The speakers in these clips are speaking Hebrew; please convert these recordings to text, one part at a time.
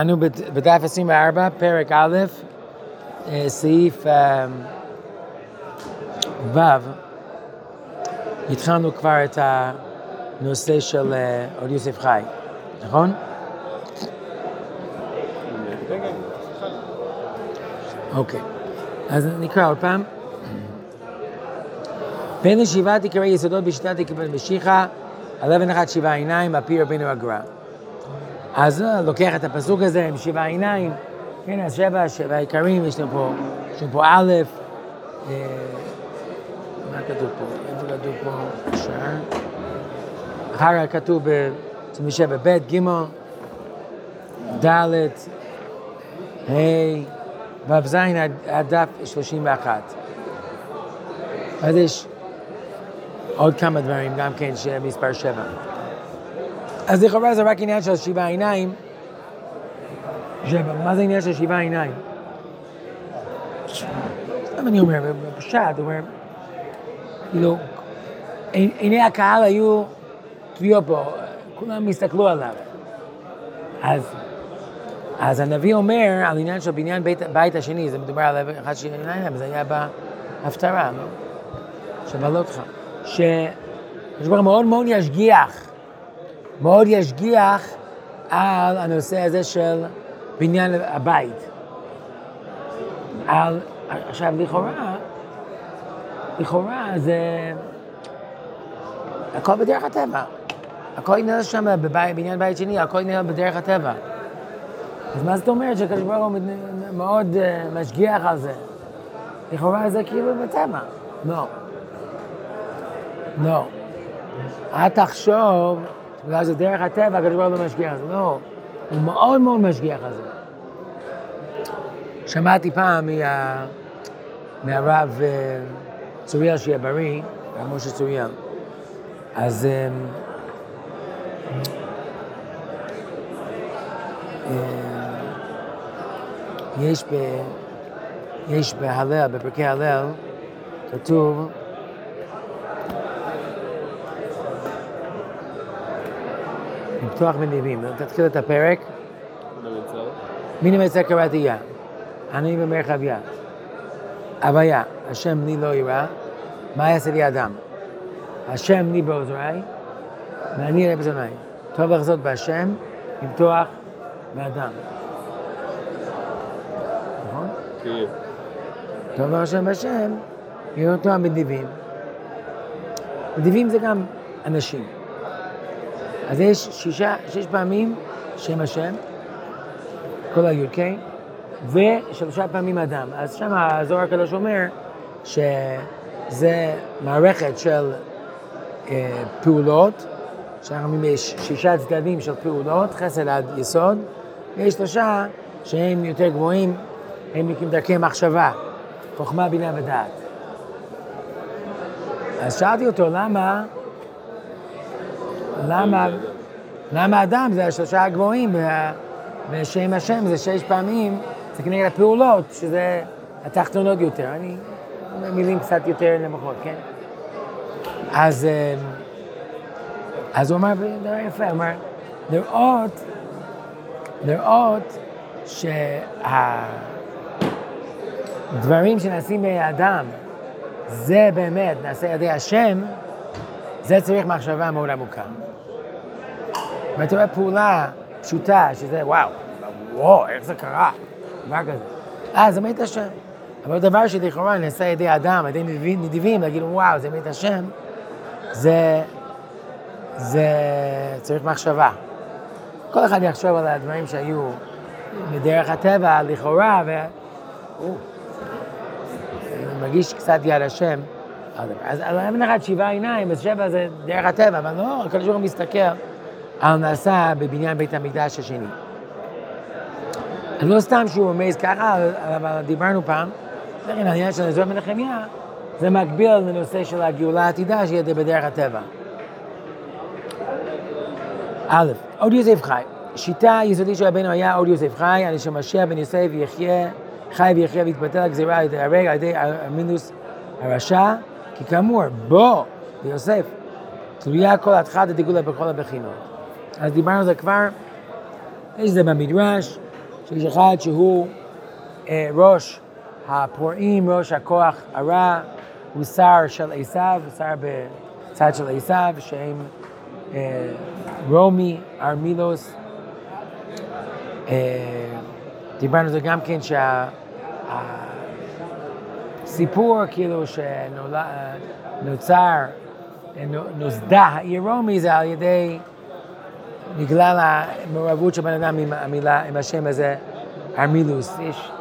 אנו בדף 24, פרק א', סעיף ו', התחלנו כבר את הנושא של עוד יוסף חי, נכון? אוקיי, אז נקרא עוד פעם. בין השבעה תקראי יסודות בשיטת תקבל משיחה, עליו הנחת שבעה עיניים, הפי רבינו הגר"א. אז לוקח את הפסוק הזה עם שבעה עיניים, כן, אז שבע עיקרים, יש לנו פה א', מה כתוב פה? איפה כתוב פה? אחר כך כתוב ב-7 ב', ג', ד', ה', ו', ז', עד דף 31. אז יש עוד כמה דברים, גם כן, שמספר 7. אז לכאורה זה רק עניין של שבעה עיניים. מה זה עניין של שבעה עיניים? למה אני אומר? בפשט, אומר, כאילו, עיני הקהל היו תביעו פה, כולם הסתכלו עליו. אז הנביא אומר על עניין של בניין בית השני, זה מדובר על אחד שבעה עיניים, זה היה בהפטרה, לא? שבעל אותך. ששבר מאוד מאוד ישגיח על הנושא הזה של בניין הבית. עכשיו, לכאורה זה הכל בדרך הטבע. הכל ינהל שם בבניין בית שני, הכל ינהל בדרך הטבע. אז מה זאת אומרת שכשבר הוא מאוד משגיח על זה? לכאורה זה כאילו בטבע. לא. אתה תחשוב אולי זה דרך הטבע, הקדוש לא משגיח על זה. לא, הוא מאוד מאוד משגיח על זה. שמעתי פעם מהרב צוריאל שיהיה בריא, הרב משה צוריאל. אז יש בהלל, בפרקי הלל, כתוב, פתוח מניבים, תתחיל את הפרק. מי נמצא קראתיה, אני במרחביה. הוויה, השם לי לא ירא, מה יעשה לי אדם? השם לי בעוזרי, ואני אראה בזוני. טוב לחזות בהשם, למתוח באדם. נכון? כן. טוב לחזות בהשם, יראו תואם מניבים. מניבים זה גם אנשים. אז יש שש פעמים שם השם, כל ה-UK, ו3 פעמים אדם. אז שם הזוהר הקדוש אומר שזה מערכת של פעולות, שאנחנו יש 6 צדדים של פעולות, חסד עד יסוד, ויש 3 שהם יותר גבוהים, הם דרכי מחשבה, חוכמה, בינה ודעת. אז שאלתי אותו למה אדם זה 3 הגבוהים, ושם השם זה 6 פעמים, זה כנגד הפעולות, שזה התחתונות יותר. אני מילים קצת יותר נמוכות, כן? אז הוא אמר, דבר יפה, אמר, לראות שהדברים שנעשים באדם, זה באמת נעשה ידי השם, זה צריך מחשבה מאוד עמוקה. ואתה רואה פעולה פשוטה, שזה וואו, איך זה קרה? מה כזה? זה מת השם. אבל דבר שלכאורה נעשה ידי אדם, ידי נדיבים, להגיד וואו, זה מת השם, זה צריך מחשבה. כל אחד יחשוב על הדברים שהיו בדרך הטבע, לכאורה, מרגיש קצת יד השם. אז אם נחת 7 עיניים, אז 7 זה דרך הטבע, אבל לא, כל שוב הוא מסתכל על נעשה בבניין בית המקדש השני. אז לא סתם שהוא עומז ככה, אבל דיברנו פעם, לכן העניין של נזור מנחמיה, זה מקביל לנושא של הגאולה העתידה שיהיה בדרך הטבע. עוד יוסף חי. שיטה יסודית של רבנו היה עוד יוסף חי, על שמשיח בן יוסף חי ויחיה והתבטל הגזירה על ידי ארמילוס הרשע, כי כאמור, בו, יוסף, תלויה כל התחת הדגולה בכל הבחינות. אז דיברנו על זה כבר, יש זה במדרש, שיש אחד שהוא ראש הפורעים, ראש הכוח הרע, הוא שר של עשיו, שר בצד של עשיו, שהם רומי, ארמילוס. דיברנו זה גם כן שהסיפור כאילו שנוצר, נוסדה העיר רומי זה על ידי, בגלל המעורבות של בן אדם עם המילה, עם השם הזה, ארמילוס. יש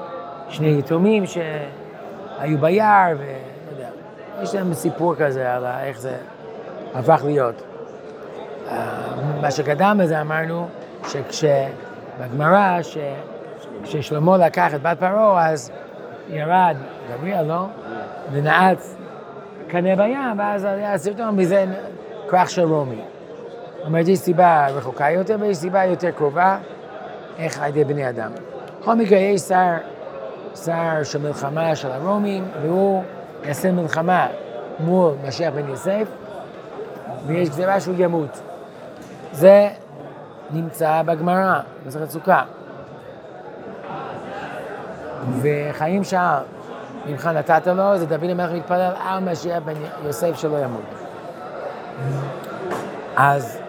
שני יתומים שהיו ביער, ויש להם סיפור כזה על איך זה הפך להיות. מה שקדם לזה אמרנו, שבגמרא, כששלמה לקח את בת פרעה, אז ירד גבריאל, לא? ונעץ קנה בים, ואז היה הסרטון מזה כוח של רומי. זאת אומרת, יש סיבה רחוקה יותר, ויש סיבה יותר קרובה, איך על ידי בני אדם. בכל מקרה, יש שר של מלחמה של הרומים, והוא יעשה מלחמה מול משיח בן יוסף, ויש גזירה שהוא ימות. זה נמצא בגמרא, מסכת סוכה. וחיים שם, ממך נתת לו, זה דוד המלך מתפלל על משיח בן יוסף שלא ימות. אז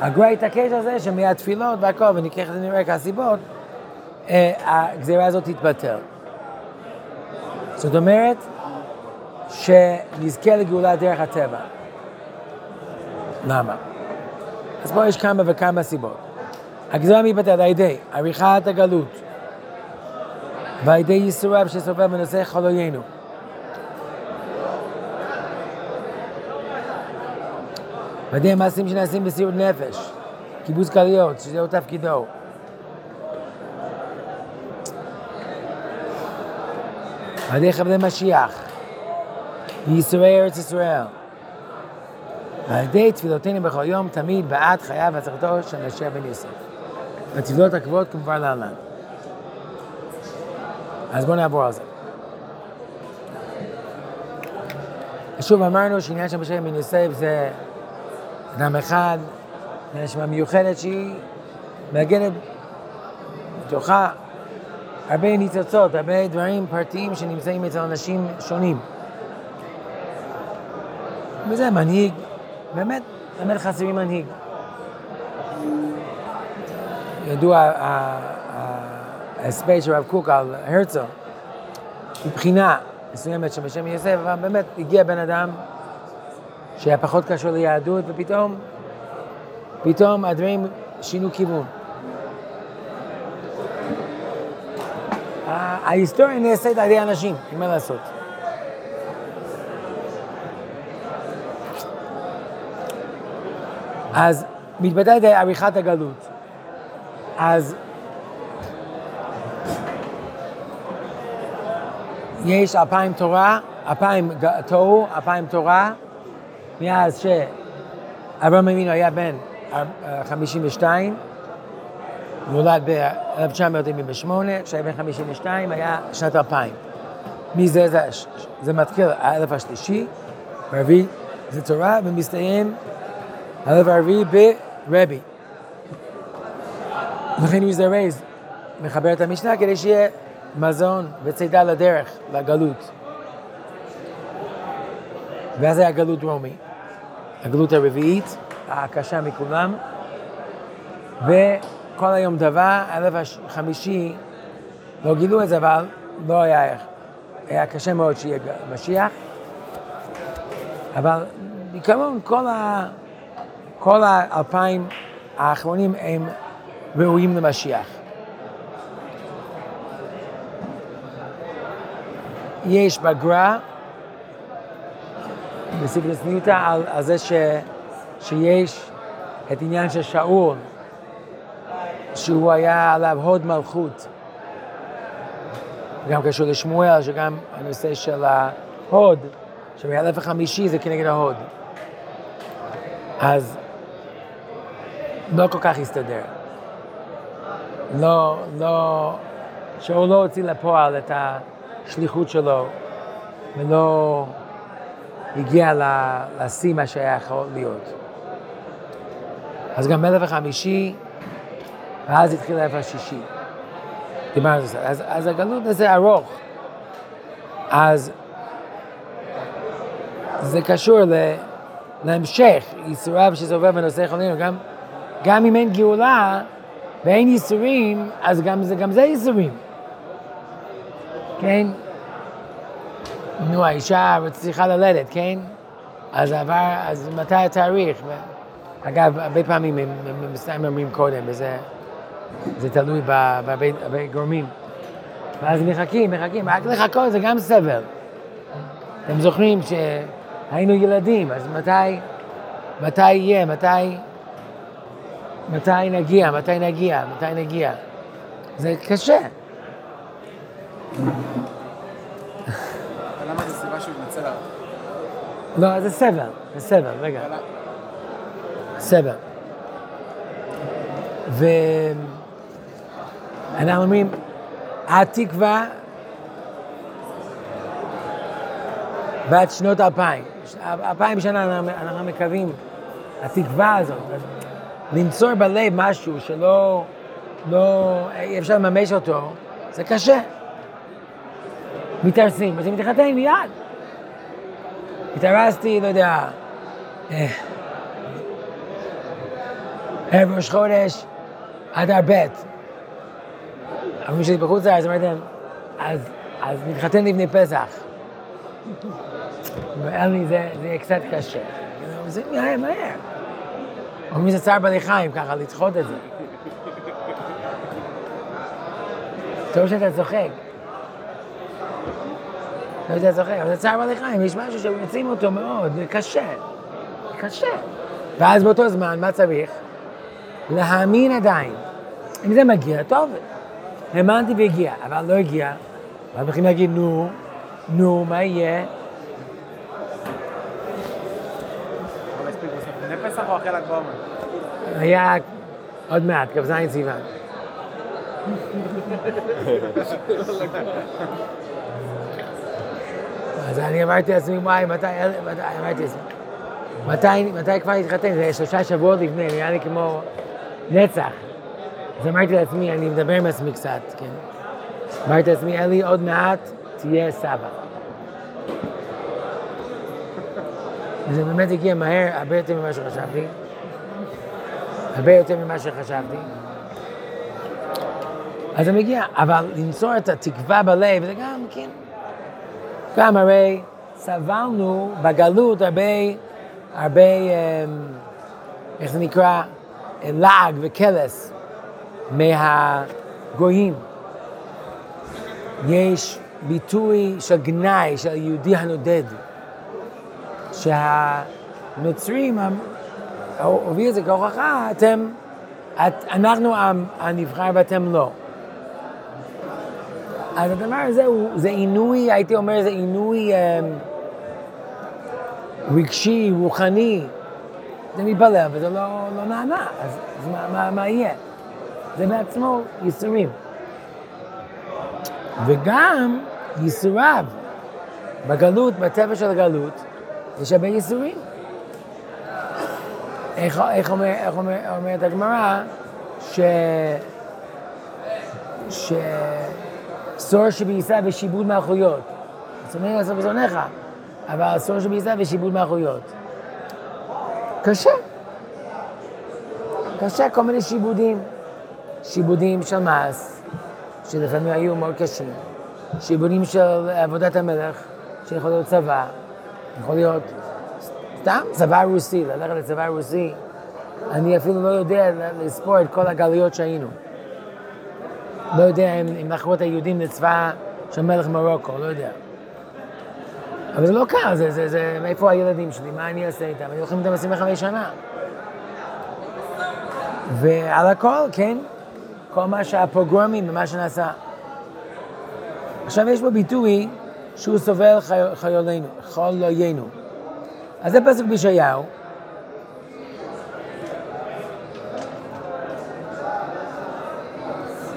הגר"א התעקש על זה שמהתפילות והכל, וניקח את זה נראה כסיבות, הגזירה הזאת תתבטל. זאת אומרת, שנזכה לגאולה דרך הטבע. למה? אז פה יש כמה וכמה סיבות. הגזירה מתבטל על ידי עריכת הגלות, ועל ידי ייסוריו שסובב בנושא חוליינו. ועל ידי המעשים שנעשים בסירות נפש, קיבוץ גלויות, שזהו תפקידו. ועל ידי חבלי משיח, ייסורי ארץ ישראל. ועל ידי תפילותינו בכל יום, תמיד בעד חייו והצלחתו של משיח בן יוסף. התפילות הקבועות כמובן להלן. אז בואו נעבור על זה. שוב אמרנו שעניין של משיח בן יוסף זה אדם אחד, נשמה מיוחדת שהיא מאגדת בתוכה הרבה ניצוצות, הרבה דברים פרטיים שנמצאים אצל אנשים שונים. וזה מנהיג, באמת, באמת חסרים מנהיג. ידוע, הספייס של רב קוק על הרצל, מבחינה מסוימת של משיח בן יוסף, אבל באמת הגיע בן אדם שהיה פחות קשור ליהדות, ופתאום הדברים שינו כיוון. ההיסטוריה נעשית על ידי אנשים, אין מה לעשות. אז מתבטא על ידי עריכת הגלות. אז יש 2000 תורה, 2000 תוהו, 2000 תורה, מאז שאברהם אבינו היה בן 52, נולד ב-1948, כשהיה בן 52 היה שנת 2000. מזה זה מתחיל האלף השלישי, ברביעי זה תורה, ומסתיים האלף הרביעי ברבי. לכן הוא יזרז, מחבר את המשנה כדי שיהיה מזון וצידה לדרך, לגלות. ואז היה גלות רומי, הגלות הרביעית, הקשה מכולם, וכל היום דבר, אלף החמישי, לא גילו את זה, אבל לא היה איך. היה קשה מאוד שיהיה משיח, אבל בעיקרון כל האלפיים האחרונים הם ראויים למשיח. יש בגר"א, בספר סניטה, על זה שיש את עניין של שאול, שהוא היה עליו הוד מלכות. גם קשור לשמואל, שגם הנושא של ההוד, שבאלף החמישי זה כנגד ההוד. אז לא כל כך הסתדר. שאול לא הוציא לפועל את השליחות שלו, ולא הגיע לשים מה שהיה יכול להיות. אז גם אלף החמישי, ואז התחיל אלף השישי. אז הגלות הזה ארוך. אז זה קשור להמשך, ייסוריו שסובב בנושא חולנו, גם אם אין גאולה ואין ייסורים, אז גם זה ייסורים. כן? נו, האישה צריכה ללדת, כן? אז מתי התאריך? אגב, הרבה פעמים הם אומרים קודם, וזה תלוי בהרבה גורמים. ואז מחכים, רק לחכות זה גם סבל. אתם זוכרים שהיינו ילדים, אז מתי יהיה, מתי נגיע. זה קשה. אבל למה זה סיבה שהוא ינצל עליו? לא, זה סבל, רגע. סבל. ואנחנו אומרים, התקווה ועד שנות 2000. 2000 שנה אנחנו מקווים, התקווה הזאת, למצוא בלב משהו שלא אי אפשר לממש אותו, זה קשה. מתארסים, אז מתחתן מיד. התארסתי, לא יודע, ערב ראש חודש עד הרבט. אמרו שלי בחוץ לארץ, אמרתם, אז מתחתן לפני פסח. ואל לי, זה יהיה קצת קשה. זה מהר, אומרים שזה צער בליחיים, ככה, לדחות את זה. טוב שאתה צוחק. אבל זה צער בליחיים, יש משהו שמוצאים אותו מאוד, זה קשה. ואז באותו זמן, מה צריך? להאמין עדיין. אם זה מגיע, טוב. האמנתי והגיע, אבל לא הגיע. אבל יכולים להגיד, נו, מה יהיה? פסח או אחרי ל"ג בעומר? היה עוד מעט, כ"ז סיוון. אז אני אמרתי לעצמי, וואי, מתי כבר התחתן? זה 3 שבועות לפני, נראה לי כמו נצח. אז אמרתי לעצמי, אני מדבר עם עצמי קצת, כן? אמרתי לעצמי, אלי, עוד מעט תהיה סבא. וזה באמת הגיע מהר, הרבה יותר ממה שחשבתי. אז זה מגיע, אבל למצוא את התקווה בלב, זה גם, כן. גם הרי סבלנו בגלות הרבה, איך זה נקרא, לעג וקלס מהגויים. יש ביטוי של גנאי, של יהודי הנודד. שהנוצרים הוביל את זה כהוכחה, אנחנו הנבחר ואתם לא. אז אתה אומר, זה עינוי, הייתי אומר, זה עינוי רגשי, רוחני. זה מתבלב וזה לא נענה, אז מה יהיה? זה בעצמו ייסורים. וגם ייסוריו בגלות, בטבע של הגלות, יש הרבה ייסורים. איך אומרת הגמרא, שסור שבייסה ושיבוד מאחויות. זאת אומרת, לעשות בזונך, אבל סור שבייסה ושיבוד מאחויות. קשה. כל מיני שיבודים. שיבודים של מס, שלפעמים היו מאוד קשים. שיבודים של עבודת המלך, שיכול להיות צבא. יכול להיות סתם צבא רוסי, ללכת לצבא רוסי. אני אפילו לא יודע לספור את כל הגלויות שהיינו. לא יודע אם נחרו את היהודים לצבא של מלך מרוקו, לא יודע. אבל זה לא קר, זה איפה הילדים שלי, מה אני אעשה איתם? אני הולכים איתם 25 שנה. ועל הכל, כן, כל מה שהפוגרומים ומה שנעשה. עכשיו יש פה ביטוי, שהוא סובל חיולנו. אז זה פסוק בישעיהו.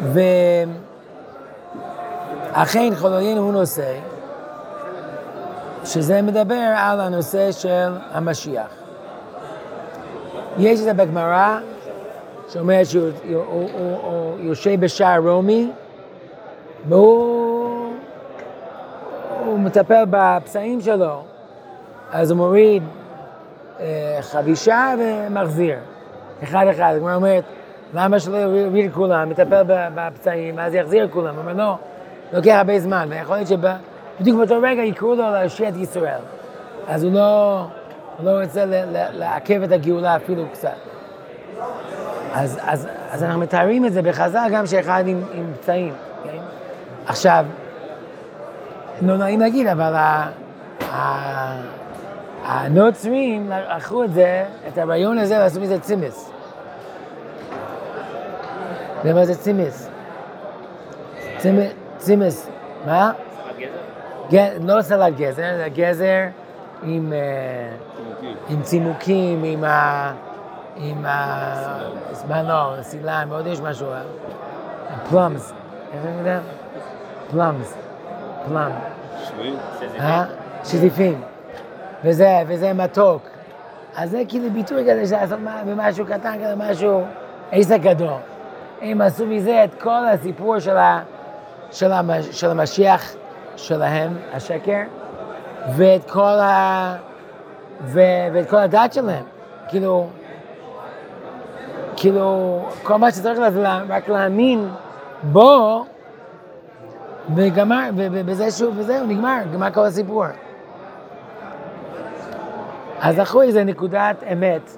ואכן חיולנו הוא נושא, שזה מדבר על הנושא של המשיח. יש את זה בגמרא, שאומר שהוא יושב בשער רומי, והוא מטפל בפסעים שלו, אז הוא מוריד חבישה ומחזיר, אחד אחד. הוא אומר, למה שלא יוריד כולם, מטפל בפצעים, אז יחזיר כולם. הוא אומר, לא, לוקח הרבה זמן, ויכול להיות שבדיוק באותו רגע יקראו לו להושיע את ישראל. אז הוא לא רוצה לעכב את הגאולה אפילו קצת. אז אנחנו מתארים את זה בחז"ל גם שאחד עם פצעים, כן? עכשיו, לא נעים להגיד, אבל הנוצרים לקחו את זה, את הרעיון הזה, ועשו מזה צימס. למה זה צימס? צימס, מה? סלט גזר? לא סלט גזר, זה גזר עם צימוקים, עם סילם, ועוד יש משהו, פלאמס, איך אני יודע? פלאם. שזיפים. וזה מתוק. אז זה כאילו ביטוי כזה שעשו משהו קטן כזה, משהו עסק גדול. הם עשו מזה את כל הסיפור של המשיח שלהם, השקר, ואת כל הדת שלהם. כאילו, כל מה שצריך רק להאמין בו, ובזה הוא נגמר כל הסיפור. אז אחרי זה נקודת אמת.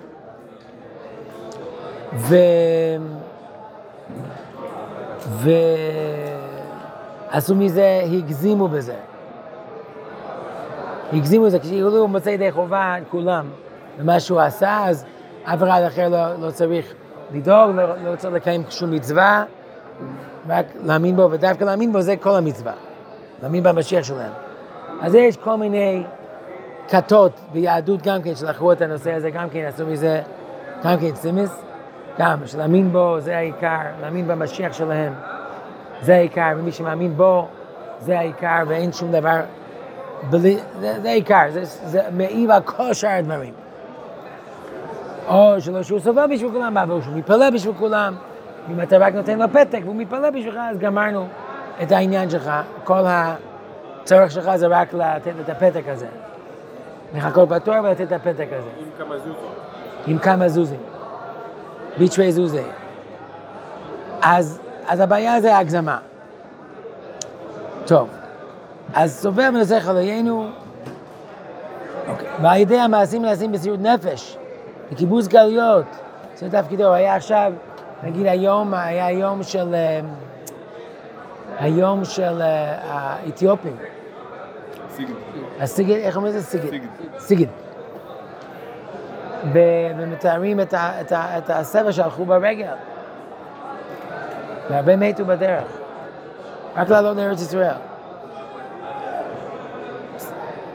ועשו מזה, הגזימו בזה. הגזימו זה, כשהוא מוצא ידי חובה כולם במה שהוא עשה, אז אף אחד אחר לא צריך לדאוג, לא צריך לקיים שום מצווה, רק להאמין בו, ודווקא להאמין בו זה כל המצווה, להאמין במשיח שלהם. אז יש כל מיני כתות ביהדות גם כן, שלקחו את הנושא הזה, גם כן עשו מזה, גם כן צימס, גם, שלהאמין בו זה העיקר, להאמין במשיח שלהם, זה העיקר, ומי שמאמין בו זה העיקר, ואין שום דבר, זה העיקר, זה מעיב על כל שאר הדברים. או שלא שהוא סובל בשביל כולם, אבל שהוא מתפלל בשביל כולם, אם אתה רק נותן לו פתק והוא מתפלל בשבילך, אז גמרנו את העניין שלך. כל הצורך שלך זה רק לתת את הפתק הזה. לחכות בתור ולתת את הפתק הזה. עם כמה זוזים. ביטשווי זוזי. אז הבעיה זה ההגזמה. טוב. אז סובר מנושא חלוינו, ועל ידי המעשים נעשים בסירות נפש, בקיבוץ גלויות, זה תפקידו. היה עכשיו, נגיד היום, היה היום של האתיופים. סיגד. איך אומרים זה? סיגד. ומתארים את הסבל שהלכו ברגל. והרבה מתו בדרך. רק לעלות לארץ ישראל.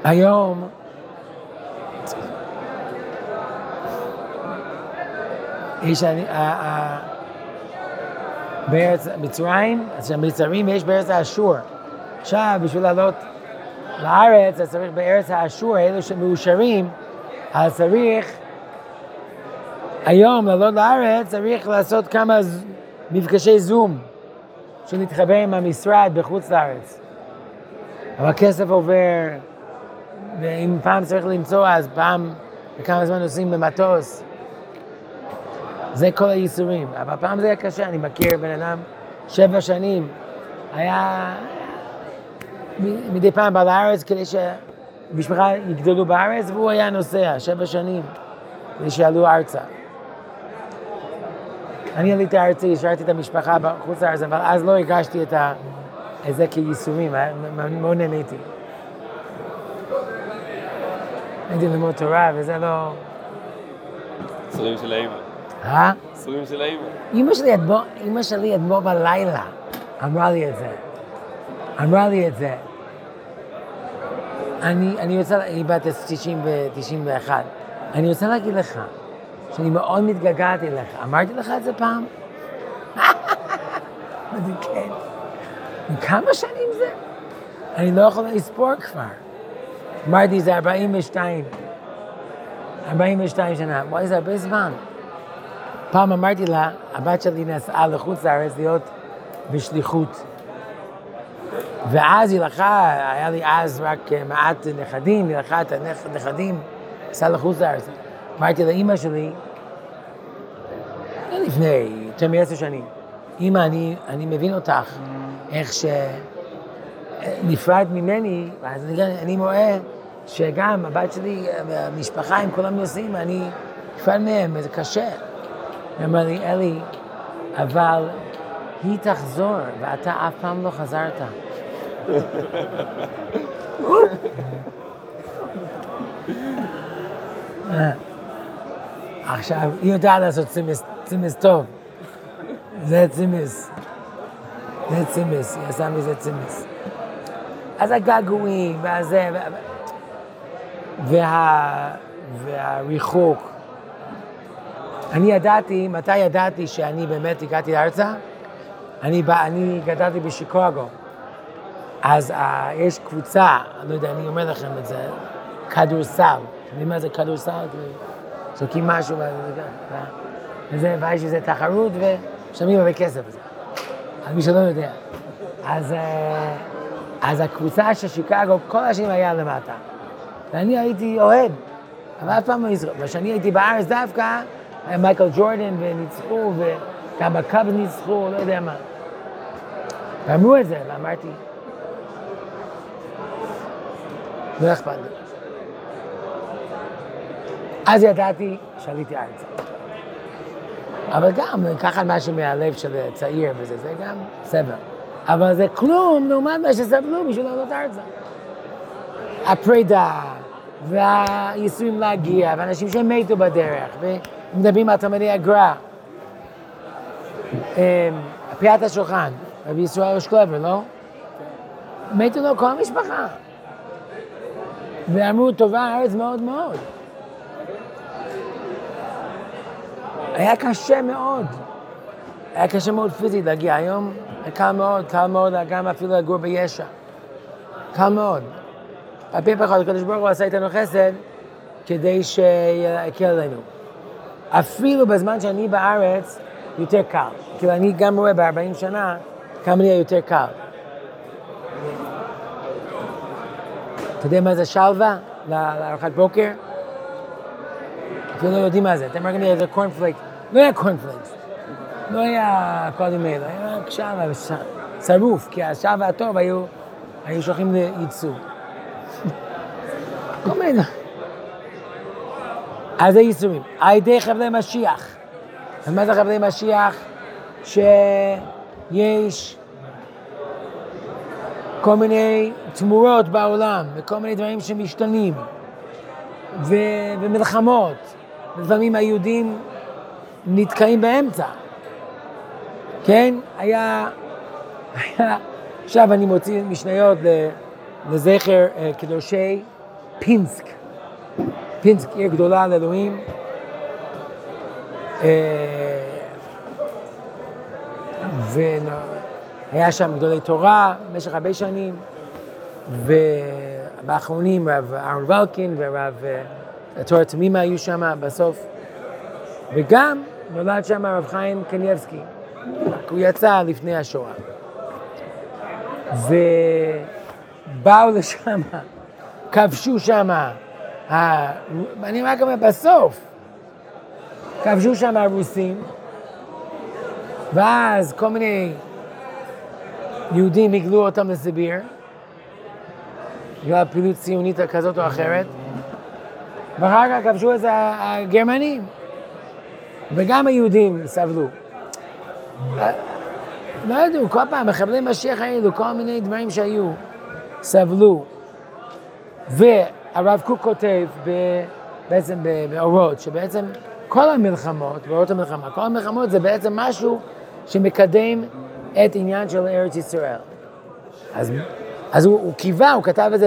היום, יש בארץ מצרים, אז שהמצרים יש בארץ האשור. עכשיו, בשביל לעלות לארץ, אז צריך בארץ האשור, אלו שמאושרים, אז צריך, היום לעלות לארץ, צריך לעשות כמה מפגשי זום, שנתחבר עם המשרד בחוץ לארץ. אבל הכסף עובר, ואם פעם צריך למצוא, אז פעם, וכמה זמן נוסעים במטוס. זה כל הייסורים, אבל פעם זה היה קשה, אני מכיר בן אדם 7 שנים, היה מדי פעם בא לארץ כדי שבשפחה יגדלו בארץ, והוא היה נוסע 7 שנים, כדי שעלו ארצה. אני עליתי ארצי, השארתי את המשפחה בחוץ לארץ, אבל אז לא הרגשתי את זה כייסורים, מאוד נהניתי. הייתי ללמוד תורה וזה לא... יצורים של האמא. יצורים של האמא. אמא שלי אתמול בלילה אמרה לי את זה. אני רוצה, היא בת 91. אני רוצה להגיד לך שאני מאוד מתגעגעתי לך. אמרתי לך את זה פעם? אמרתי כן. וכמה שנים זה? אני לא יכולה לספור כבר. אמרתי זה 42. 42 שנה. וואי, זה הרבה זמן. פעם אמרתי לה, הבת שלי נסעה לחוץ לארץ להיות בשליחות. ואז היא לקחה, היה לי אז רק מעט נכדים, היא לקחה את הנכדים, עשה לחוץ לארץ. אמרתי לאמא שלי, לפני יותר מ-10 שנים, אמא, אני מבין אותך, איך שנפרד ממני, אז אני רואה שגם הבת שלי, המשפחה, עם כולם נוסעים, אני נפרד מהם, זה קשה. היא אמרה לי, אלי, אבל היא תחזור, ואתה אף פעם לא חזרת. עכשיו, היא יודעה לעשות צימס טוב. זה צימס, היא עשה מזה צימס. אז הגעגועים, והזה, והריחוק. מתי ידעתי שאני באמת הגעתי לארצה? אני גדלתי בשיקגו. אז יש קבוצה, לא יודע, אני אומר לכם את זה, כדורסל. מה זה כדורסל? שוקעים משהו, ויש איזו תחרות, ושמים הרבה כסף. אז מי שלא יודע. אז הקבוצה של שיקגו, כל השנים היה למטה. ואני הייתי אוהד, אבל אף פעם לא נזכור. וכשאני הייתי בארץ דווקא, היה מייקל ג'ורדן, וניצחו, גם הקאב ניצחו, לא יודע מה. ואמרו את זה, ואמרתי, לא אכפת לי. אז ידעתי שעליתי ארצה. אבל גם, לקחת משהו מהלב של צעיר וזה, זה גם סבל. אבל זה כלום, לעומת מה שסבלו בשביל לעלות ארצה. הפרידה, והייסורים להגיע, ואנשים שמתו בדרך, ומדברים על תלמידי הגר"א. הפיית השולחן, רבי ישראל אשקלובר, לא? מתו לו כל המשפחה. ואמרו, טובה הארץ מאוד מאוד. היה קשה מאוד. היה קשה מאוד פיזית להגיע. היום קל מאוד, גם אפילו לגור בישע. קל מאוד. הרבה פחות, הקדוש ברוך הוא עשה איתנו חסד, כדי שיקל עלינו. אפילו בזמן שאני בארץ, יותר קל. כאילו, אני גם רואה ב-40 שנה, כמה נהיה יותר קל. אתה יודע מה זה שלווה לארוחת בוקר? אתם לא יודעים מה זה, אתם רק נראה, זה קורנפלקס. לא היה קורנפלקס. לא היה קודם אלה, היה רק שלווה, שרוף, כי השלווה הטוב היו שולחים לייצור. כל מיני. אז זה ייסורים. על ידי חבלי משיח. מה זה חבלי משיח? שיש כל מיני תמורות בעולם, וכל מיני דברים שמשתנים, ומלחמות, ודברים היהודים נתקעים באמצע. כן? עכשיו אני מוציא משניות לזכר קדושי פינסק. פינסק, עיר גדולה לאלוהים. והיה שם גדולי תורה במשך הרבה שנים, ובאחרונים רב ארן וולקין ורב התורה תמימה היו שם בסוף, וגם נולד שם רב חיים קנייבסקי, הוא יצא לפני השואה, ובאו לשם, כבשו שם, אני רק אומר בסוף, כבשו שם הרוסים, ואז כל מיני יהודים הגלו אותם לסיביר, בגלל פעילות ציונית כזאת או אחרת, ואחר כך כבשו את זה הגרמנים, וגם היהודים סבלו. לא יודעו, כל פעם, מחבלי משיח האלו, כל מיני דברים שהיו, סבלו. והרב קוק כותב בעצם באורות, שבעצם כל המלחמות זה בעצם משהו שמקדם את עניין של ארץ ישראל. אז הוא קיווה, הוא כתב את זה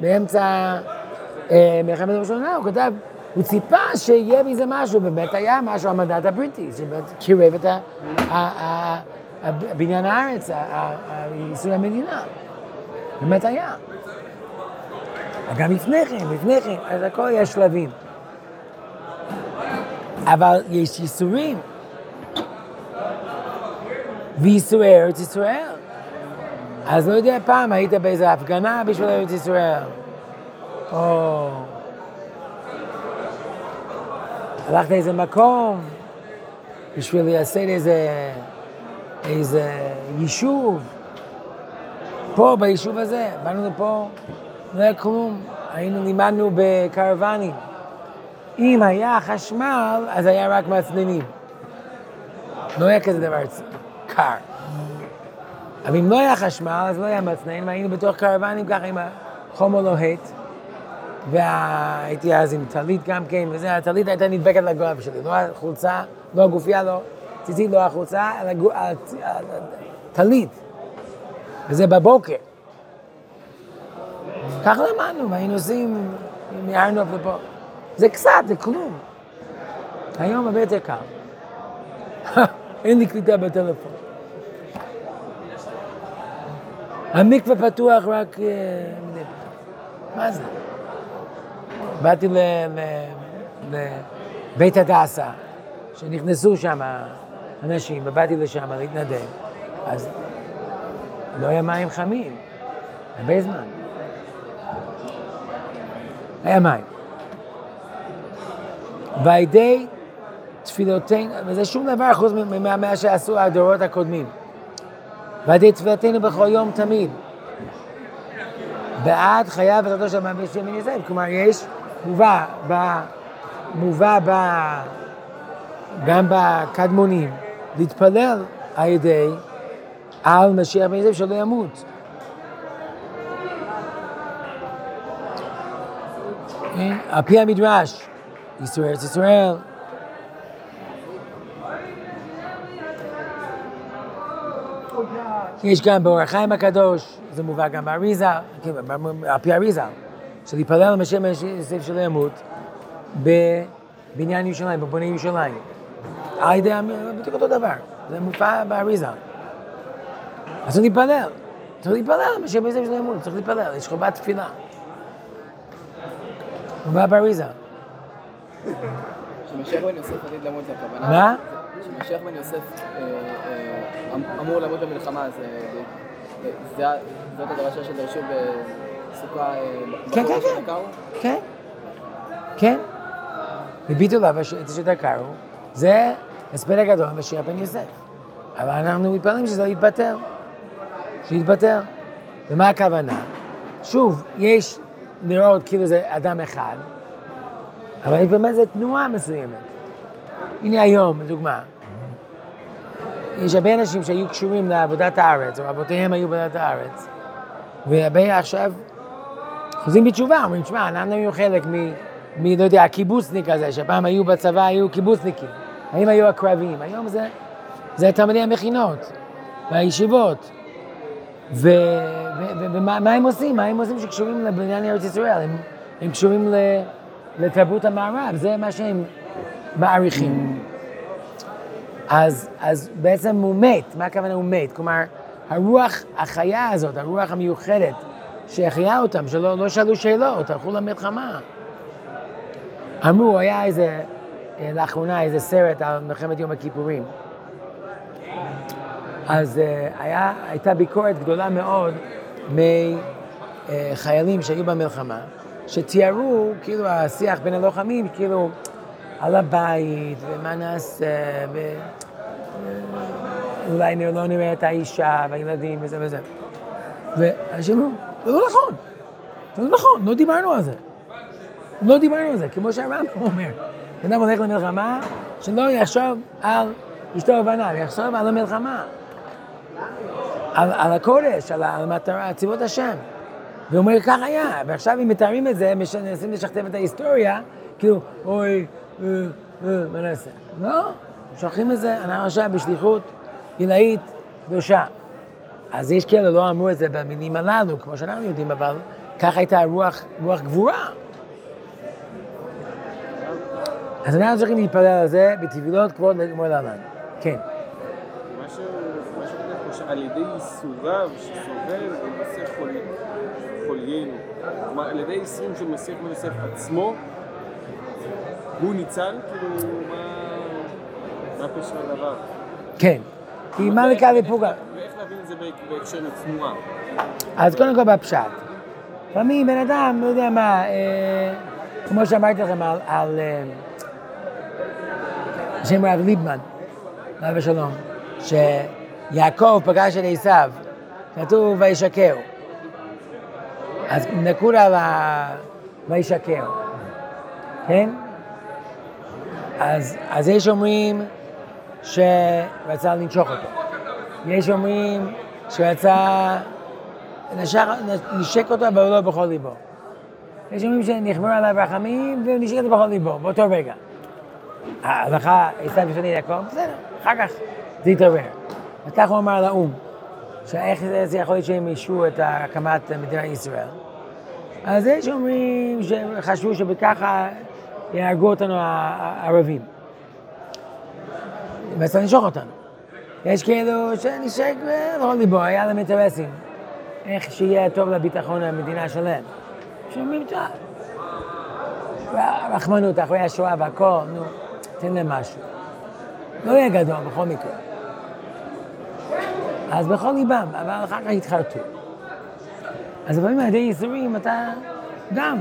באמצע מלחמת הראשונה, הוא ציפה שיהיה בזה משהו, באמת היה משהו, המנדט הבריטי, שקירב את בניין הארץ, ייסוד המדינה. באמת היה. גם לפני כן, אז הכל יש שלבים. אבל יש ייסורים, וייסורי ארץ ישראל. אז לא יודע, פעם היית באיזו הפגנה בשביל ארץ ישראל. או... הלכת איזה מקום בשביל לייסד איזה יישוב. פה, ביישוב הזה, באנו לפה, לא היה כלום. היינו, לימדנו בקרוונים. אם היה חשמל, אז היה רק מצננים. לא היה כזה דבר קר. אבל אם לא היה חשמל, אז לא היה מצנן, והיינו בתוך קרוונים ככה עם החום הלוהט, והייתי אז עם תלית גם כן, וזה, התלית הייתה נדבקת לגב שלי, לא החולצה, לא הגופייה, לא ציצית, לא החולצה, התלית, וזה בבוקר. כך למדנו, והיינו עושים מהרנוף לפה. זה קצת, זה כלום. היום הרבה יותר קל. אין לי קליטה בטלפון. המקווה פתוח רק... מה זה? באתי לבית הדסה, שנכנסו שם אנשים, ובאתי לשם להתנדב. אז לא היה מים חמים, הרבה זמן. היה מים. ועל ידי תפילותינו, וזה שום דבר חוץ ממה שעשו הדורות הקודמים, ועל ידי תפילותינו בכל יום תמיד, בעד חייו ותורתו של משיח בן יוסף, כלומר יש מובא גם בקדמונים, להתפלל על ידי על משיח בן יוסף שלא ימות. על פי המדרש, ישראל, ישראל. יש גם באור החיים הקדוש, זה מובא גם באריזה, על פי אריזה, שלהיפלל על משיח בן יוסף שלא ימות בבניין ירושלים, בבוני ירושלים. על ידי, בדיוק אותו דבר, זה מופע באריזה. אז צריך להיפלל על משיח בן יוסף שלא ימות, צריך להיפלל, יש חובת תפילה. מובא באריזה. שמשיח בן יוסף עתיד למות, זה הכוונה? מה? שמשיח בן יוסף אמור למות במלחמה, זאת הדרשה שדרשו בסוכה... כן. כן. וביטול אבא שדקרו, זה הספד הגדול משיח בן יוסף. אבל אנחנו מתפללים שזה יתבטל. ומה הכוונה? שוב, יש נראות כאילו זה אדם אחד, אבל באמת זו תנועה מסוימת. הנה היום, לדוגמה, יש הרבה אנשים שהיו קשורים לעבודת הארץ, או אבותיהם היו בעבודת הארץ, והרבה עכשיו חוזרים בתשובה, אומרים, תשמע, אנחנו היו חלק לא יודע, הקיבוצניק הזה, שפעם היו בצבא, היו קיבוצניקים, היום היו הקרבים, היום זה תלמידי המכינות, והישיבות, ומה הם עושים? מה הם עושים שקשורים לבניין ארץ ישראל? הם קשורים לתרבות המערב, זה מה שהם מעריכים. אז בעצם הוא מת, מה הכוונה הוא מת? כלומר, הרוח החיה הזאת, הרוח המיוחדת שהחיה אותם, שלא שאלו שאלות, הלכו למלחמה. אמרו, היה לאחרונה איזה סרט על מלחמת יום הכיפורים. אז הייתה ביקורת גדולה מאוד מחיילים שהיו במלחמה, שתיארו, כאילו, השיח בין הלוחמים, כאילו, על הבית, ומה נעשה, ואולי לא נראה את האישה, והילדים, וזה. ואנשים אמרו, זה לא נכון, לא דיברנו על זה, כמו שהרמב"ם אומר. אדם הולך למלחמה, שלא יחשוב על אשתו ובניו, יחשוב על המלחמה, על הקודש, על מטרה, על צבאות השם. והוא אומר, כך היה, ועכשיו אם מתארים את זה, מנסים לשכתב את ההיסטוריה, כאילו, מה נעשה? לא, שולחים את זה, אנחנו עכשיו בשליחות עילאית קדושה. אז יש כאלה, לא אמרו את זה במילים הללו, כמו שאנחנו יודעים, אבל כך הייתה רוח גבורה. אז אנחנו צריכים להתפלל על זה בתפילות כבוד לגמור לעלן. כן. משהו כתוב, על ידי ייסוריו שסובל ומעשה חולים. כלומר, על ידי ייסורים של משיח בן יוסף עצמו, הוא ניצל, כאילו, מה פשר הדבר? כן, כי מה נקרא לפוגע? ואיך להבין את זה בהקשר לתנועה. אז קודם כל בפשט. פעמים בן אדם, לא יודע מה, כמו שאמרתי לכם על שם רב ליבמן, רב השלום, שיעקב פגש את עשיו, כתוב וישקר. אז נקוד על וישקר, כן? אז יש אומרים שרצה לנשוך אותו. יש אומרים שרצה נשק אותו, אבל לא בכל ליבו. יש אומרים שנחמרו עליו רחמים ונשק אותו בכל ליבו, באותו רגע. ההלכה הייתה בשביל יעקב, בסדר, אחר כך זה יתעורר. אז כך הוא אמר לאום, שאיך זה יכול להיות שהם אישו את הקמת מדינת ישראל. אז יש אומרים שחשבו שבככה יהרגו אותנו הערבים. ורצה לנשוך אותנו. יש כאילו שנשק ולא ליבו, היה להם אינטרסים. איך שיהיה טוב לביטחון המדינה שלהם. שאומרים, טוב. רחמנות, אחרי השואה והכל, נו, תן להם משהו. לא יהיה גדול, בכל מקרה. אז בכל ליבם, אבל אחר כך התחרטו. אז לפעמים על ידי ייסורים, אתה גם.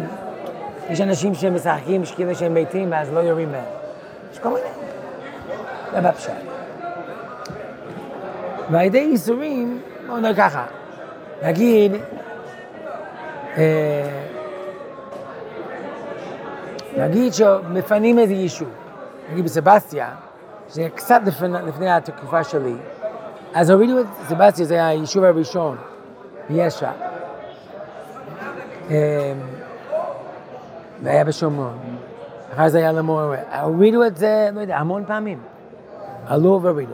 יש אנשים שמשחקים, שכאילו שהם ביתים, ואז לא יורים בהם. יש כל מיני. זה בפשט. ועל ידי ייסורים, בואו נראה ככה. נגיד, נגיד שמפנים איזה יישוב, נגיד בסבסטיה, שזה קצת לפני התקופה שלי, אז הורידו את סבסטיה, זה היישוב הראשון, בישע, והיה בשומרון, אחר זה היה למורה, הורידו את זה, לא יודע, המון פעמים, הלא ורידו.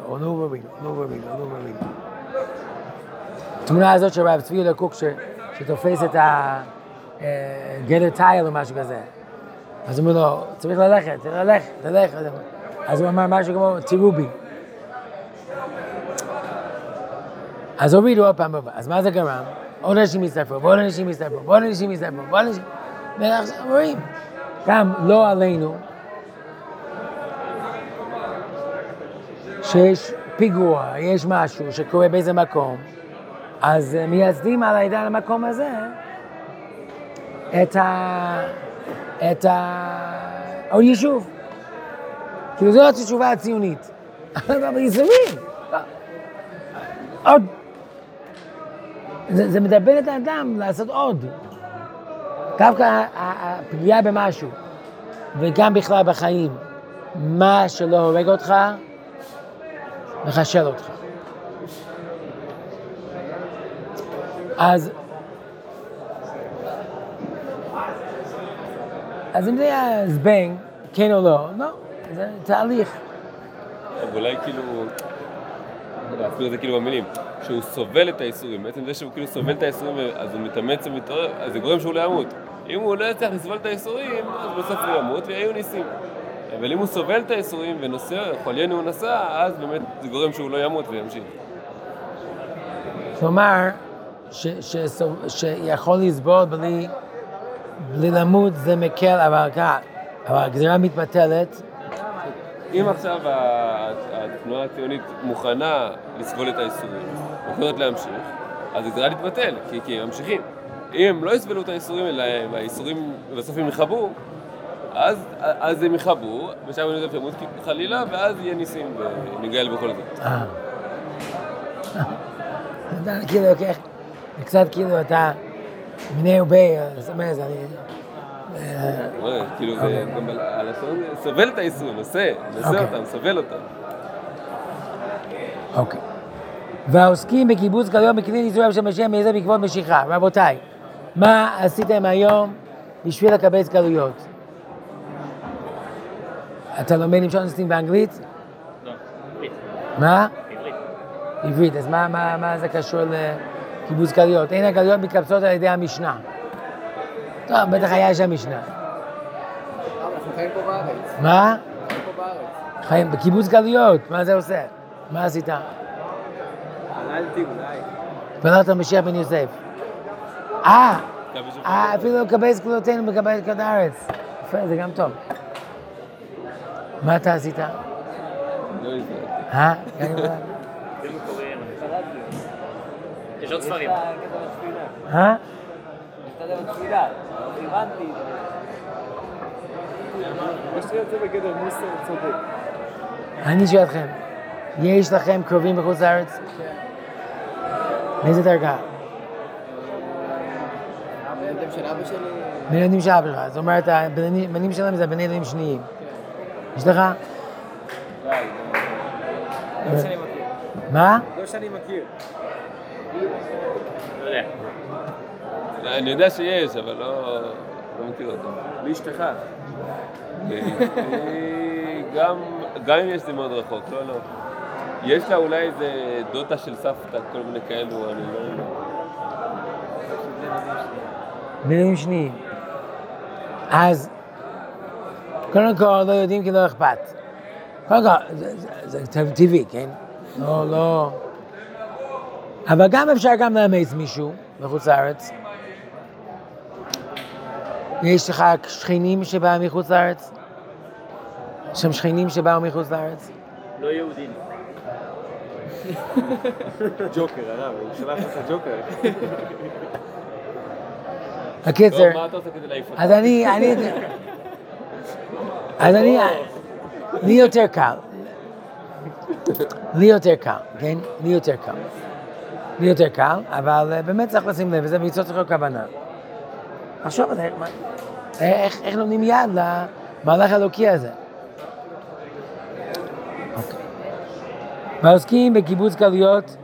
התמונה הזאת של רב צבי לקוק שתופס את הגדר טייל או משהו כזה. אז הוא אומר לו, צריך ללכת, תלך. אז הוא אמר משהו כמו, תראו בי. אז הורידו עוד פעם בבא, אז מה זה גרם? עוד אנשים מסתפרו. ואנחנו רואים, גם לא עלינו, שיש פיגוע, יש משהו שקורה באיזה מקום, אז מייסדים על הידע למקום הזה או יישוב. כאילו זו לא תשובה הציונית. אבל יישובים. עוד. זה מדבר את האדם לעשות עוד. דווקא הפגיעה במשהו, וגם בכלל בחיים, מה שלא הורג אותך, מחשל אותך. אז אם זה היה זבנג, כן או לא, לא, זה תהליך. ואולי כאילו, להסביר את זה כאילו במילים, שהוא סובל את האיסורים, בעצם זה שהוא כאילו סובל את האיסורים, אז הוא מתאמץ ומתעורר, אז זה גורם שהוא לא ימות. אם הוא לא יצליח לסבל את האיסורים, אז בסוף הוא ימות ויהיו ניסים. אבל אם הוא סובל את האיסורים ונוסע, חוליין הוא נסע, אז באמת זה גורם שהוא לא ימות וימשיך. כלומר, שיכול לסבול בלי למות זה מקל, אבל הגזירה מתבטלת. אם עכשיו התנועה הציונית מוכנה לסבול את האיסורים, מוכנות להמשיך, אז הגזירה להתבטל, כי הם ממשיכים. אם הם לא יסבלו את האיסורים, אלא האיסורים בסוף הם יחבו, אז הם יחבו, ושם הם ידעו ימות חלילה, ואז יהיה ניסים ונגאל בכל זאת. אתה כאילו לוקח, קצת כאילו אתה מיני ובי, זאת אומרת, כאילו זה גם על השון, סובל את האיסור, נושא אותם, סובל אותם. אוקיי. והעוסקים בקיבוץ כיום בכלי ניסוי של משם מאיזה בעקבות משיכה. רבותיי, מה עשיתם היום בשביל לקבץ כלויות? אתה לומד למשון נסים באנגלית? לא, עברית. מה? עברית, אז מה זה קשור לקיבוץ כלויות? אין הכלויות מתקבצות על ידי המשנה. טוב, בטח היה שם משנה. אנחנו חיים פה בארץ. מה? חיים פה בארץ. חיים בקיבוץ גלויות, מה זה עושה? מה עשית? התפללתי אולי. התפללת משיח בן יוסף. אפילו לקבץ כלותינו בקבץ כלות הארץ. יפה, זה גם טוב. מה אתה עשית? לא יודע. זה מקוריין, התפללתי. יש עוד ספרים. יש עוד ספילה. הבנתי. יש לי את זה בגדר מוסר צודק. אני שואל אתכם, יש לכם קרובים בחוץ לארץ? מאיזה דרגה? בנדים של אבא שלי. בנדים של אבא שלך. זאת אומרת, הבנדים שלהם זה בני ילדים שניים. יש לך? לא, לא שאני מכיר. מה? לא שאני מכיר. לא יודע. אני יודע שיש, אבל לא מכיר אותו. מי אשתך? גם אם יש זה מאוד רחוק, לא. יש לה אולי איזה דודה של סבתא, כל מיני כאלו, אני לא יודע. בנים שניים. אז קודם כל לא יודעים כי לא אכפת. קודם כל, זה טבעי, כן? לא. אבל גם אפשר גם לאמץ מישהו בחוץ לארץ. יש לך שכנים שבאו מחוץ לארץ? שם שכנים שבאו מחוץ לארץ? לא יהודים. ג'וקר, הרב, הוא שלח לך ג'וקר. הקיצר. מה אתה עושה כדי להעיף אותך? לי יותר קל. כן? לי יותר קל, אבל באמת צריך לשים לב, וזה ביצור צריך כוונה. עכשיו, איך לומדים יד למהלך האלוקי הזה? אוקיי. ועוסקים בקיבוץ גלויות,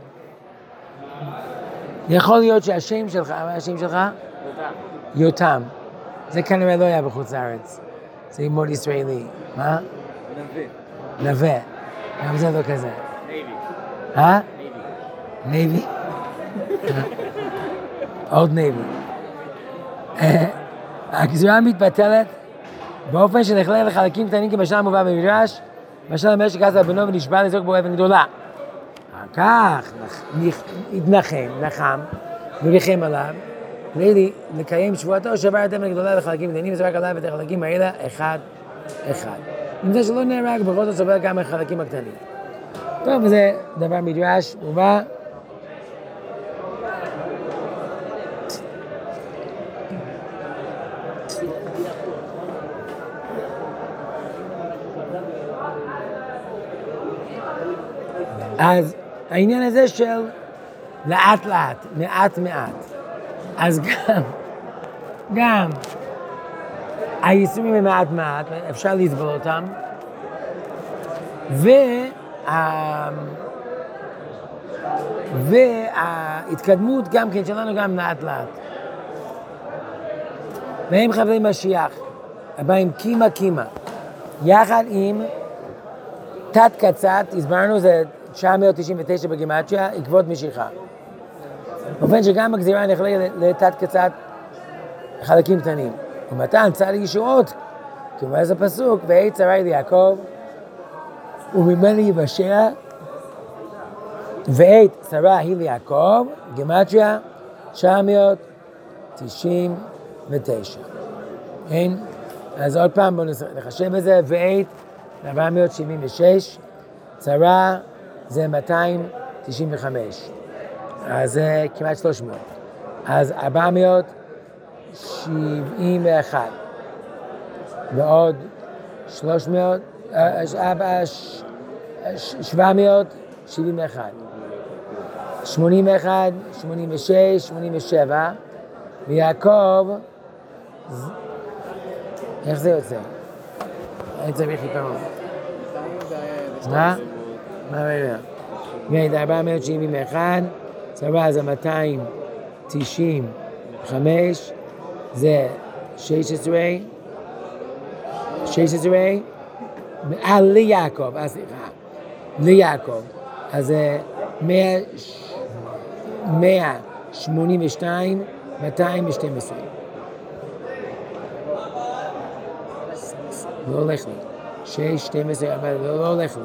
יכול להיות שהשם שלך, מה השם שלך? יותם. זה כנראה לא היה בחוץ לארץ. זה מאוד ישראלי. מה? נווה. גם זה לא כזה. נייבי. נייבי? עוד נייבי. הגזירה מתבטלת באופן שנחלה לחלקים קטנים כמשל המובא במדרש, משל המשק עשה בנו ונשבע לזרוק בו אבן גדולה. אחר כך התנחם, נחם, וריחם עליו, לילי, לקיים שבועתו, שבר את אבן גדולה לחלקים קטנים, וזרק עליו את החלקים האלה אחד. עם זה שלא נהרג, בכל זאת סובל גם החלקים הקטנים. טוב, וזה דבר מדרש מובא. אז העניין הזה של לאט, מעט. אז גם היישומים הם מעט, אפשר לסבול אותם. וההתקדמות גם כן שלנו גם לאט. והם חברים משיח, הבאים קימה, יחד עם תת-קצת, הסברנו זה 999 בגימטריה, עקבות משיחה. באופן שגם הגזירה נחלקת לתת-קצת חלקים קטנים. ומתן צא לישועות, כי אומר זה פסוק, ויהי צרה ליעקב, וממני יבשע, ויהי צרה היא ליעקב, גימטריה 999. כן? אז עוד פעם בואו נחשב את זה, ויהי 476, צרה זה 295, אז זה כמעט 300, אז 471, ועוד 771, 81, 86, 87, ויעקב, איך זה יוצא? אני צריך לקרוב. מה? מה רגע? גאית, 471, צבא זה 295, זה 16, ליעקב, ליעקב, אז זה 182, 212. לא הולך לי. 6-12, אבל לא הולך לי.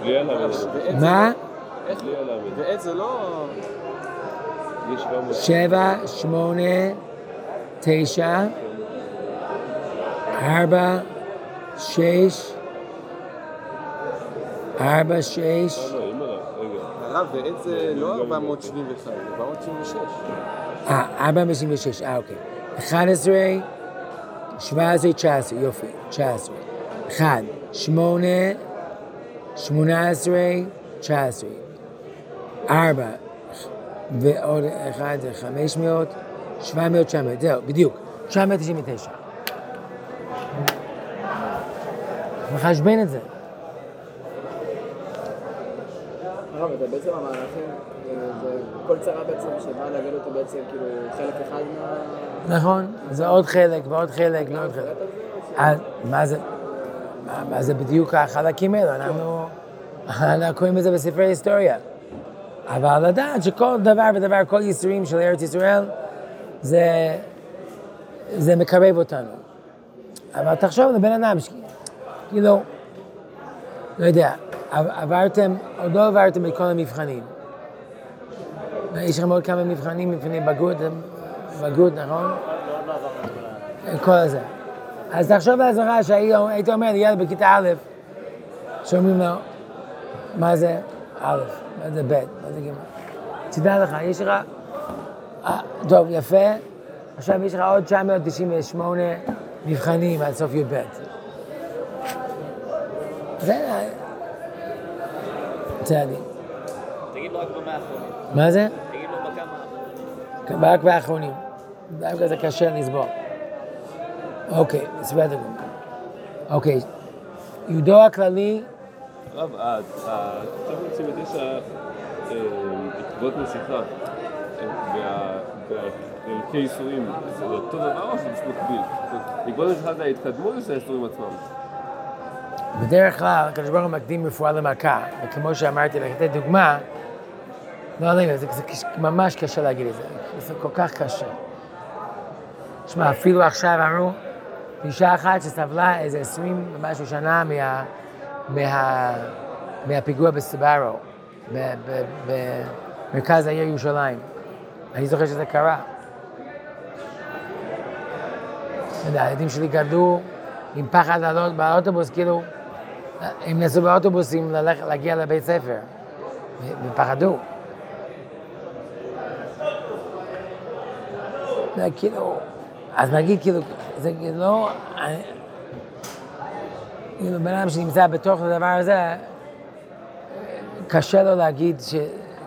בלי הלמד. מה? איך בלי הלמד? ואת זה לא... 7-8-9-4-6-4-6 הרב ועת זה לא 475, 476. 476, אוקיי. 11, 17, 19, יופי, 19. 1, 8, 18, 19. 4, ועוד 1, 500, 700, 900, זהו, בדיוק. 999. מחשבן את זה. הרב, אתה בעצם המהלכים, כל צרה בעצם שבאה להגל אותו בעצם כאילו חלק אחד מה... נכון, זה עוד חלק ועוד חלק ועוד חלק. מה זה בדיוק החלקים האלה? אנחנו קוראים את זה בספרי היסטוריה. אבל לדעת שכל דבר ודבר, כל יסורים של ארץ ישראל, זה מקרב אותנו. אבל תחשוב לבן אדם, כאילו, לא יודע, עברתם, עוד לא עברתם את כל המבחנים. יש לכם עוד כמה מבחנים, מבחני בגרות, נכון? כל הזה. אז תחשוב לעזרה שהיית אומר ילד בכיתה א', שאומרים לו, מה זה א', מה זה ב', מה זה ג'. תדע לך, יש לך, טוב, יפה, עכשיו יש לך עוד 998 מבחנים עד סוף י"ב. זה... צעדים. תגיד לו רק במאה האחרונים. מה זה? תגיד לו בכמה. רק באחרונים. דווקא זה קשה לסבור. אוקיי, נסביר את זה. אוקיי. יהודו הכללי... רב, עכשיו רוצים את זה שהעקבות נסיכה והערכי איסורים, זה אותו דבר או שבשנות ביל? עקבות נסיכה זה ההתקדמות או של האיסורים עצמם? בדרך כלל, הקדוש ברוך הוא מקדים רפואה למכה, וכמו שאמרתי, לתת דוגמה, לא עלינו, זה ממש קשה להגיד את זה, זה כל כך קשה. תשמע, אפילו עכשיו אמרו, אישה אחת שסבלה איזה 20 ומשהו שנה מהפיגוע בסבארו, במרכז העיר ירושלים. אני זוכר שזה קרה. הילדים שלי גדלו עם פחד לעלות באוטובוס, כאילו, הם נסו באוטובוסים להגיע לבית ספר, ופחדו. כאילו, אז נגיד, כאילו, זה לא... כאילו, בן אדם שנמצא בתוך הדבר הזה, קשה לו להגיד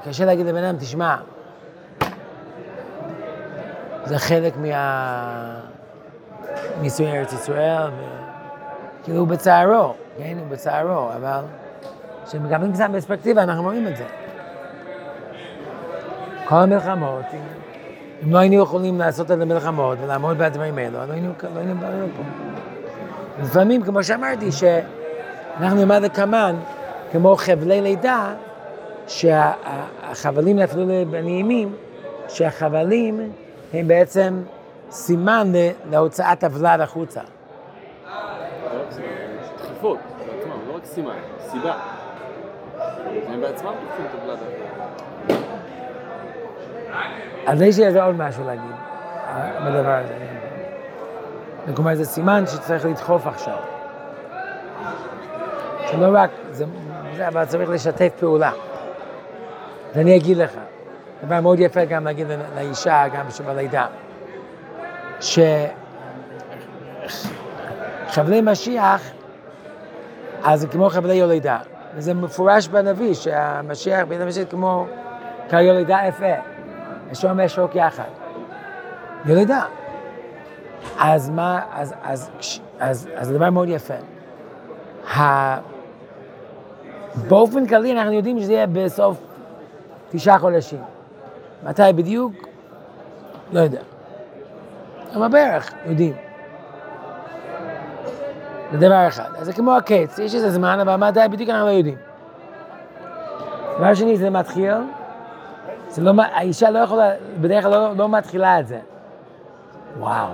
קשה להגיד לבן אדם, תשמע, זה חלק ניסוי ארץ ישראל, כאילו הוא בצערו, כן? הוא בצערו, אבל כשגם נמצא בפרספקטיבה אנחנו רואים את זה. כל המלחמות, אם לא היינו יכולים לעשות את המלחמות ולעמוד בדברים האלו, לא היינו פה. לפעמים, כמו שאמרתי, שאנחנו עמד לכמן, כמו חבלי לידה, שהחבלים נפלו לבניימים, שהחבלים הם בעצם סימן להוצאת הוולד החוצה. דחיפות בעצמם, לא רק סימן, סיבה. הם בעצמם דוחפים את הוולד החוצה. אז יש לי עוד משהו להגיד בדבר הזה. כלומר, זה סימן שצריך לדחוף עכשיו. שלא רק, אבל צריך לשתף פעולה. ואני אגיד לך, דבר מאוד יפה גם להגיד לאישה, גם בלידה. שחבלי משיח, אז כמו חבלי יולידה. וזה מפורש בנביא, שהמשיח, בית המשיח כמו כיולידה יפה. שומש שוק יחד. יולידה. אז מה, אז דבר מאוד יפה. באופן כללי אנחנו יודעים שזה יהיה בסוף 9 חודשים. מתי בדיוק? לא יודע. אבל בערך יודעים. זה דבר אחד. אז זה כמו הקץ, יש איזה זמן, אבל מתי בדיוק אנחנו לא יודעים. דבר שני, זה מתחיל. האישה לא יכולה, בדרך כלל לא מתחילה את זה. וואו.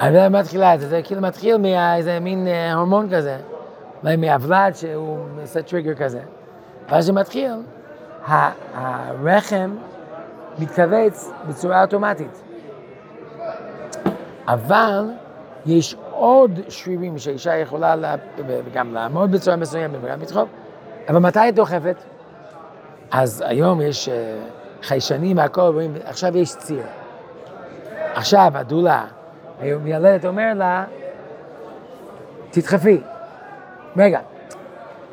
אני לא מתחילה את זה, זה כאילו מתחיל מאיזה מין הורמון כזה. אולי מהוולד שהוא עושה טריגר כזה. אבל כשמתחיל, הרחם מתכווץ בצורה אוטומטית. אבל יש עוד שרירים שהאישה יכולה גם לעמוד בצורה מסוימת וגם לדחוף, אבל מתי היא דוחפת? אז היום יש חיישנים, הכל, עכשיו יש ציר. עכשיו הדולה, היום ילדת אומר לה, תדחפי. רגע,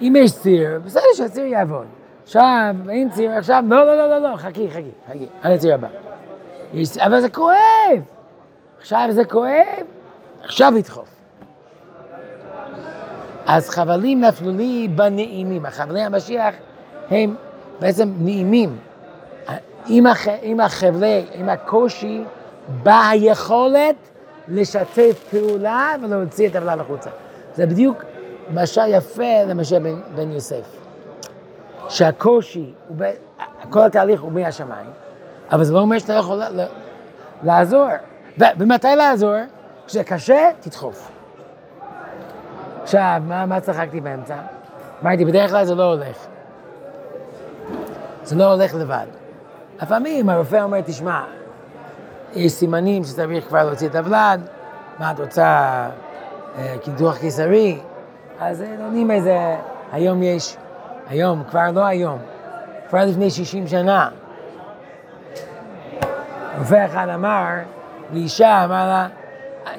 אם יש ציר, בסדר שהציר יעבוד. עכשיו, אין ציר, עכשיו, לא, חכי, על הציר הבא. אבל זה כואב. עכשיו זה כואב, עכשיו ידחוף. אז חבלים נפלולי בנעימים. החבלי המשיח הם בעצם נעימים. עם החבלי, עם הקושי, באה היכולת לשתף פעולה ולהוציא את העבלה לחוצה. זה בדיוק משל יפה למשה בן יוסף. שהקושי, כל התהליך הוא מהשמיים, אבל זה לא אומר שאתה יכול לעזור. ומתי לעזור? כשקשה, תדחוף. עכשיו, מה צחקתי באמצע? אמרתי, בדרך כלל זה לא הולך. זה לא הולך לבד. לפעמים הרופא אומר, תשמע, יש סימנים שצריך כבר להוציא את הוולד, מה את רוצה, קידוח קיסרי, אז נותנים איזה, היום יש, היום, כבר לא היום, כבר לפני 60 שנה. רופא אחד אמר, לאישה, אמר לה,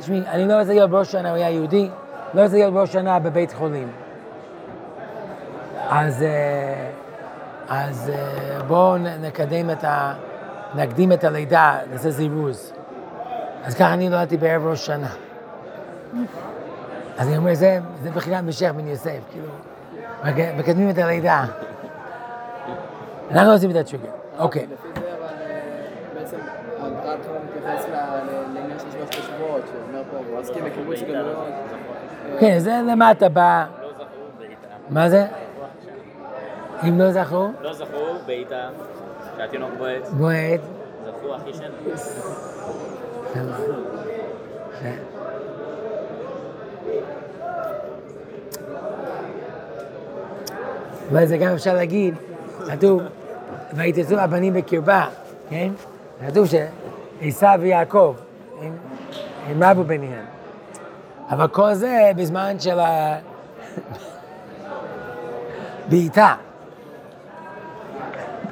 שמי, אני לא רוצה להיות בראש שנה, הוא היה יהודי, לא רוצה להיות בראש שנה בבית חולים. אז בואו נקדים את הלידה, נעשה זירוז. אז ככה אני לא הייתי בערב ראש שנה. אז אני אומר, זה בחינת משיח בן יוסף, כאילו, מקדמים את הלידה. אנחנו עושים את התשובה, אוקיי. לפי זה, אבל בעצם הגר"א מתייחס לעניין של שלושת השבועות, שאומר פה, הוא עסקים בקיבוץ גלויות. כן, זה למה אתה בא... לא זכרו בעיטה. מה זה? אם לא זכרו? לא זכרו בעיטה. שהתינוק בועט. בועט. זכרו אחי שנה. אבל זה גם אפשר להגיד, כתוב, ויתצאו הבנים בקרבה, כן? כתוב שעשיו ויעקב, הם רבו ביניהם. אבל כל זה בזמן של הבעיטה.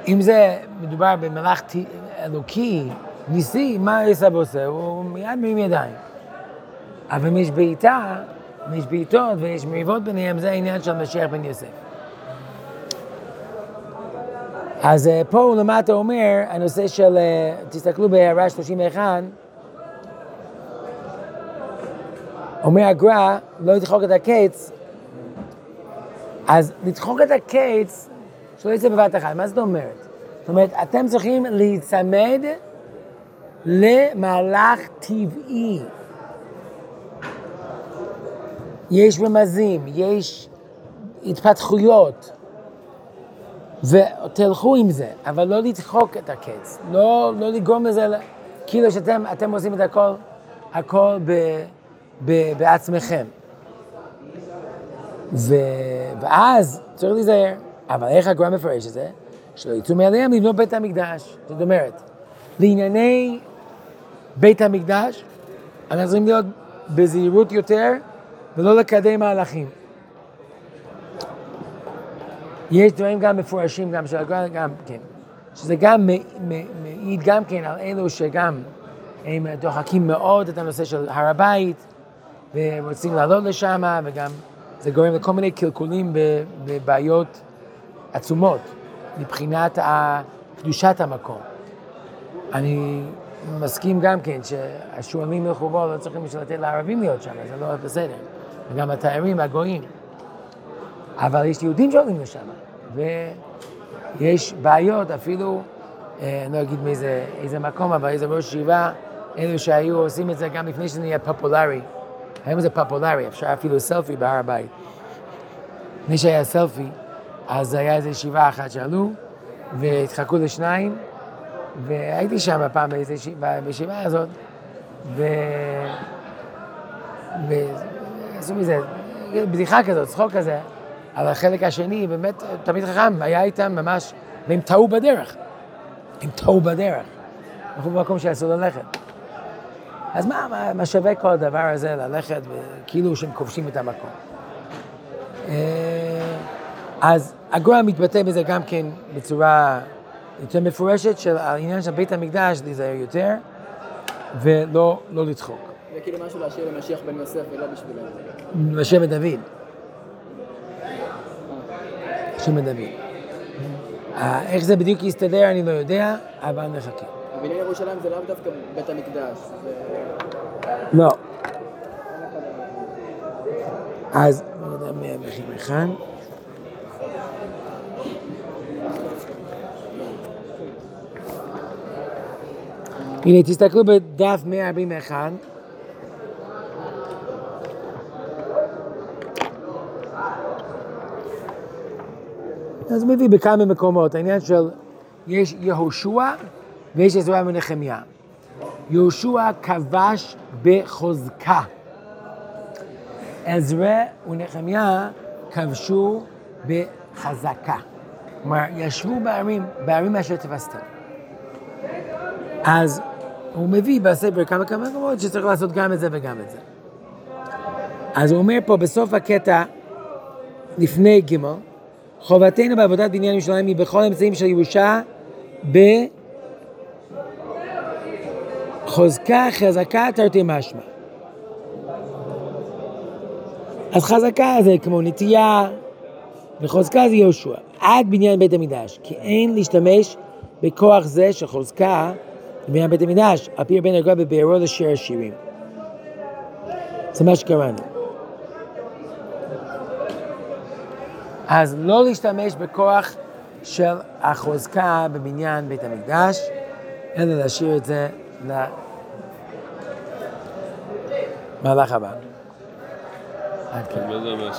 אם זה מדובר במלאך אלוקי, ניסי, מה עשיו עושה? הוא מיד מרים ידיים. אבל אם יש בעיטה, יש בעיטות ויש מריבות ביניהם, זה העניין של משיח בן יוסף. אז פה למטה אומר, הנושא של, תסתכלו בהערה 31, אומר הגר"א, לא לדחוק את הקץ, אז לדחוק את הקץ, שלא יצא בבת אחת, מה זאת אומרת? זאת אומרת, אתם צריכים להיצמד למהלך טבעי. יש רמזים, יש התפתחויות, ותלכו עם זה, אבל לא לדחוק את הקץ, לא לגרום לזה, כאילו שאתם עושים את הכל בעצמכם. ואז צריך להיזהר, אבל איך הגר"א מפרש את זה? שלא יצאו מעליהם לבנות בית המקדש. זאת אומרת, לענייני בית המקדש, אנחנו צריכים להיות בזהירות יותר, ולא לקדם מהלכים. יש דברים גם מפורשים, גם של הגר"א, גם כן. שזה גם מעיד גם כן על אלו שגם הם דוחקים מאוד את הנושא של הר הבית, ורוצים לעלות לשם, וגם זה גורם לכל מיני קלקולים בבעיות עצומות, מבחינת קדושת המקום. אני מסכים גם כן שהשועלים לחובו לא צריכים לתת לערבים להיות שם, זה לא בסדר. וגם התיירים, הגויים. אבל יש יהודים שעולים לשם, ויש בעיות אפילו, אני לא אגיד מאיזה מקום, אבל איזה ראש שיבה, אלו שהיו עושים את זה גם לפני שזה נהיה פופולרי. היום זה פופולרי, אפשר אפילו סלפי בהר הבית. לפני שהיה סלפי, אז היה איזו ישיבה אחת שעלו, והתחכו לשניים, והייתי שם הפעם בישיבה הזאת, ועשו מזה, בדיחה כזאת, צחוק כזה, על החלק השני, באמת, תמיד חכם, היה איתם ממש, והם טעו בדרך. הם טעו בדרך. אנחנו במקום שאסור ללכת. אז מה שווה כל הדבר הזה, ללכת, כאילו שהם כובשים את המקום? אז הגויה מתבטא בזה גם כן בצורה יותר מפורשת של העניין של בית המקדש להיזהר יותר ולא לדחוק. זה כאילו משהו להשאיר למשיח בן יוסף ולא בשבילנו. משיח בן דוד. משיח בן דוד. איך זה בדיוק יסתדר אני לא יודע, אבל נחכה. הבניין ירושלים זה לאו דווקא בית המקדש. לא. אז, אני יודע מהכן. הנה, תסתכלו בדף 141. אז מביא בכמה מקומות, העניין של יש יהושע ויש עזרא ונחמיה. יהושע כבש בחוזקה. עזרא ונחמיה כבשו בחזקה. כלומר, ישבו בערים אשר תפסתם. אז הוא מביא בספר כמה מקומות שצריך לעשות גם את זה וגם את זה. אז הוא אומר פה בסוף הקטע, לפני גימל, חובתנו בעבודת בניין ירושלים היא בכל האמצעים של ירושה בחוזקה, חזקה, תרתי משמע. אז חזקה זה כמו נטייה, וחוזקה זה יהושע, עד בניין בית המקדש, כי אין להשתמש בכוח זה של חוזקה בבניין בית המקדש, אפי רבנו הגר"א בביאורו לשיר השירים. זה מה שקראנו. אז לא להשתמש בכוח של החוזקה בבניין בית המקדש, אלא להשאיר את זה למהלך הבא. עד כאן.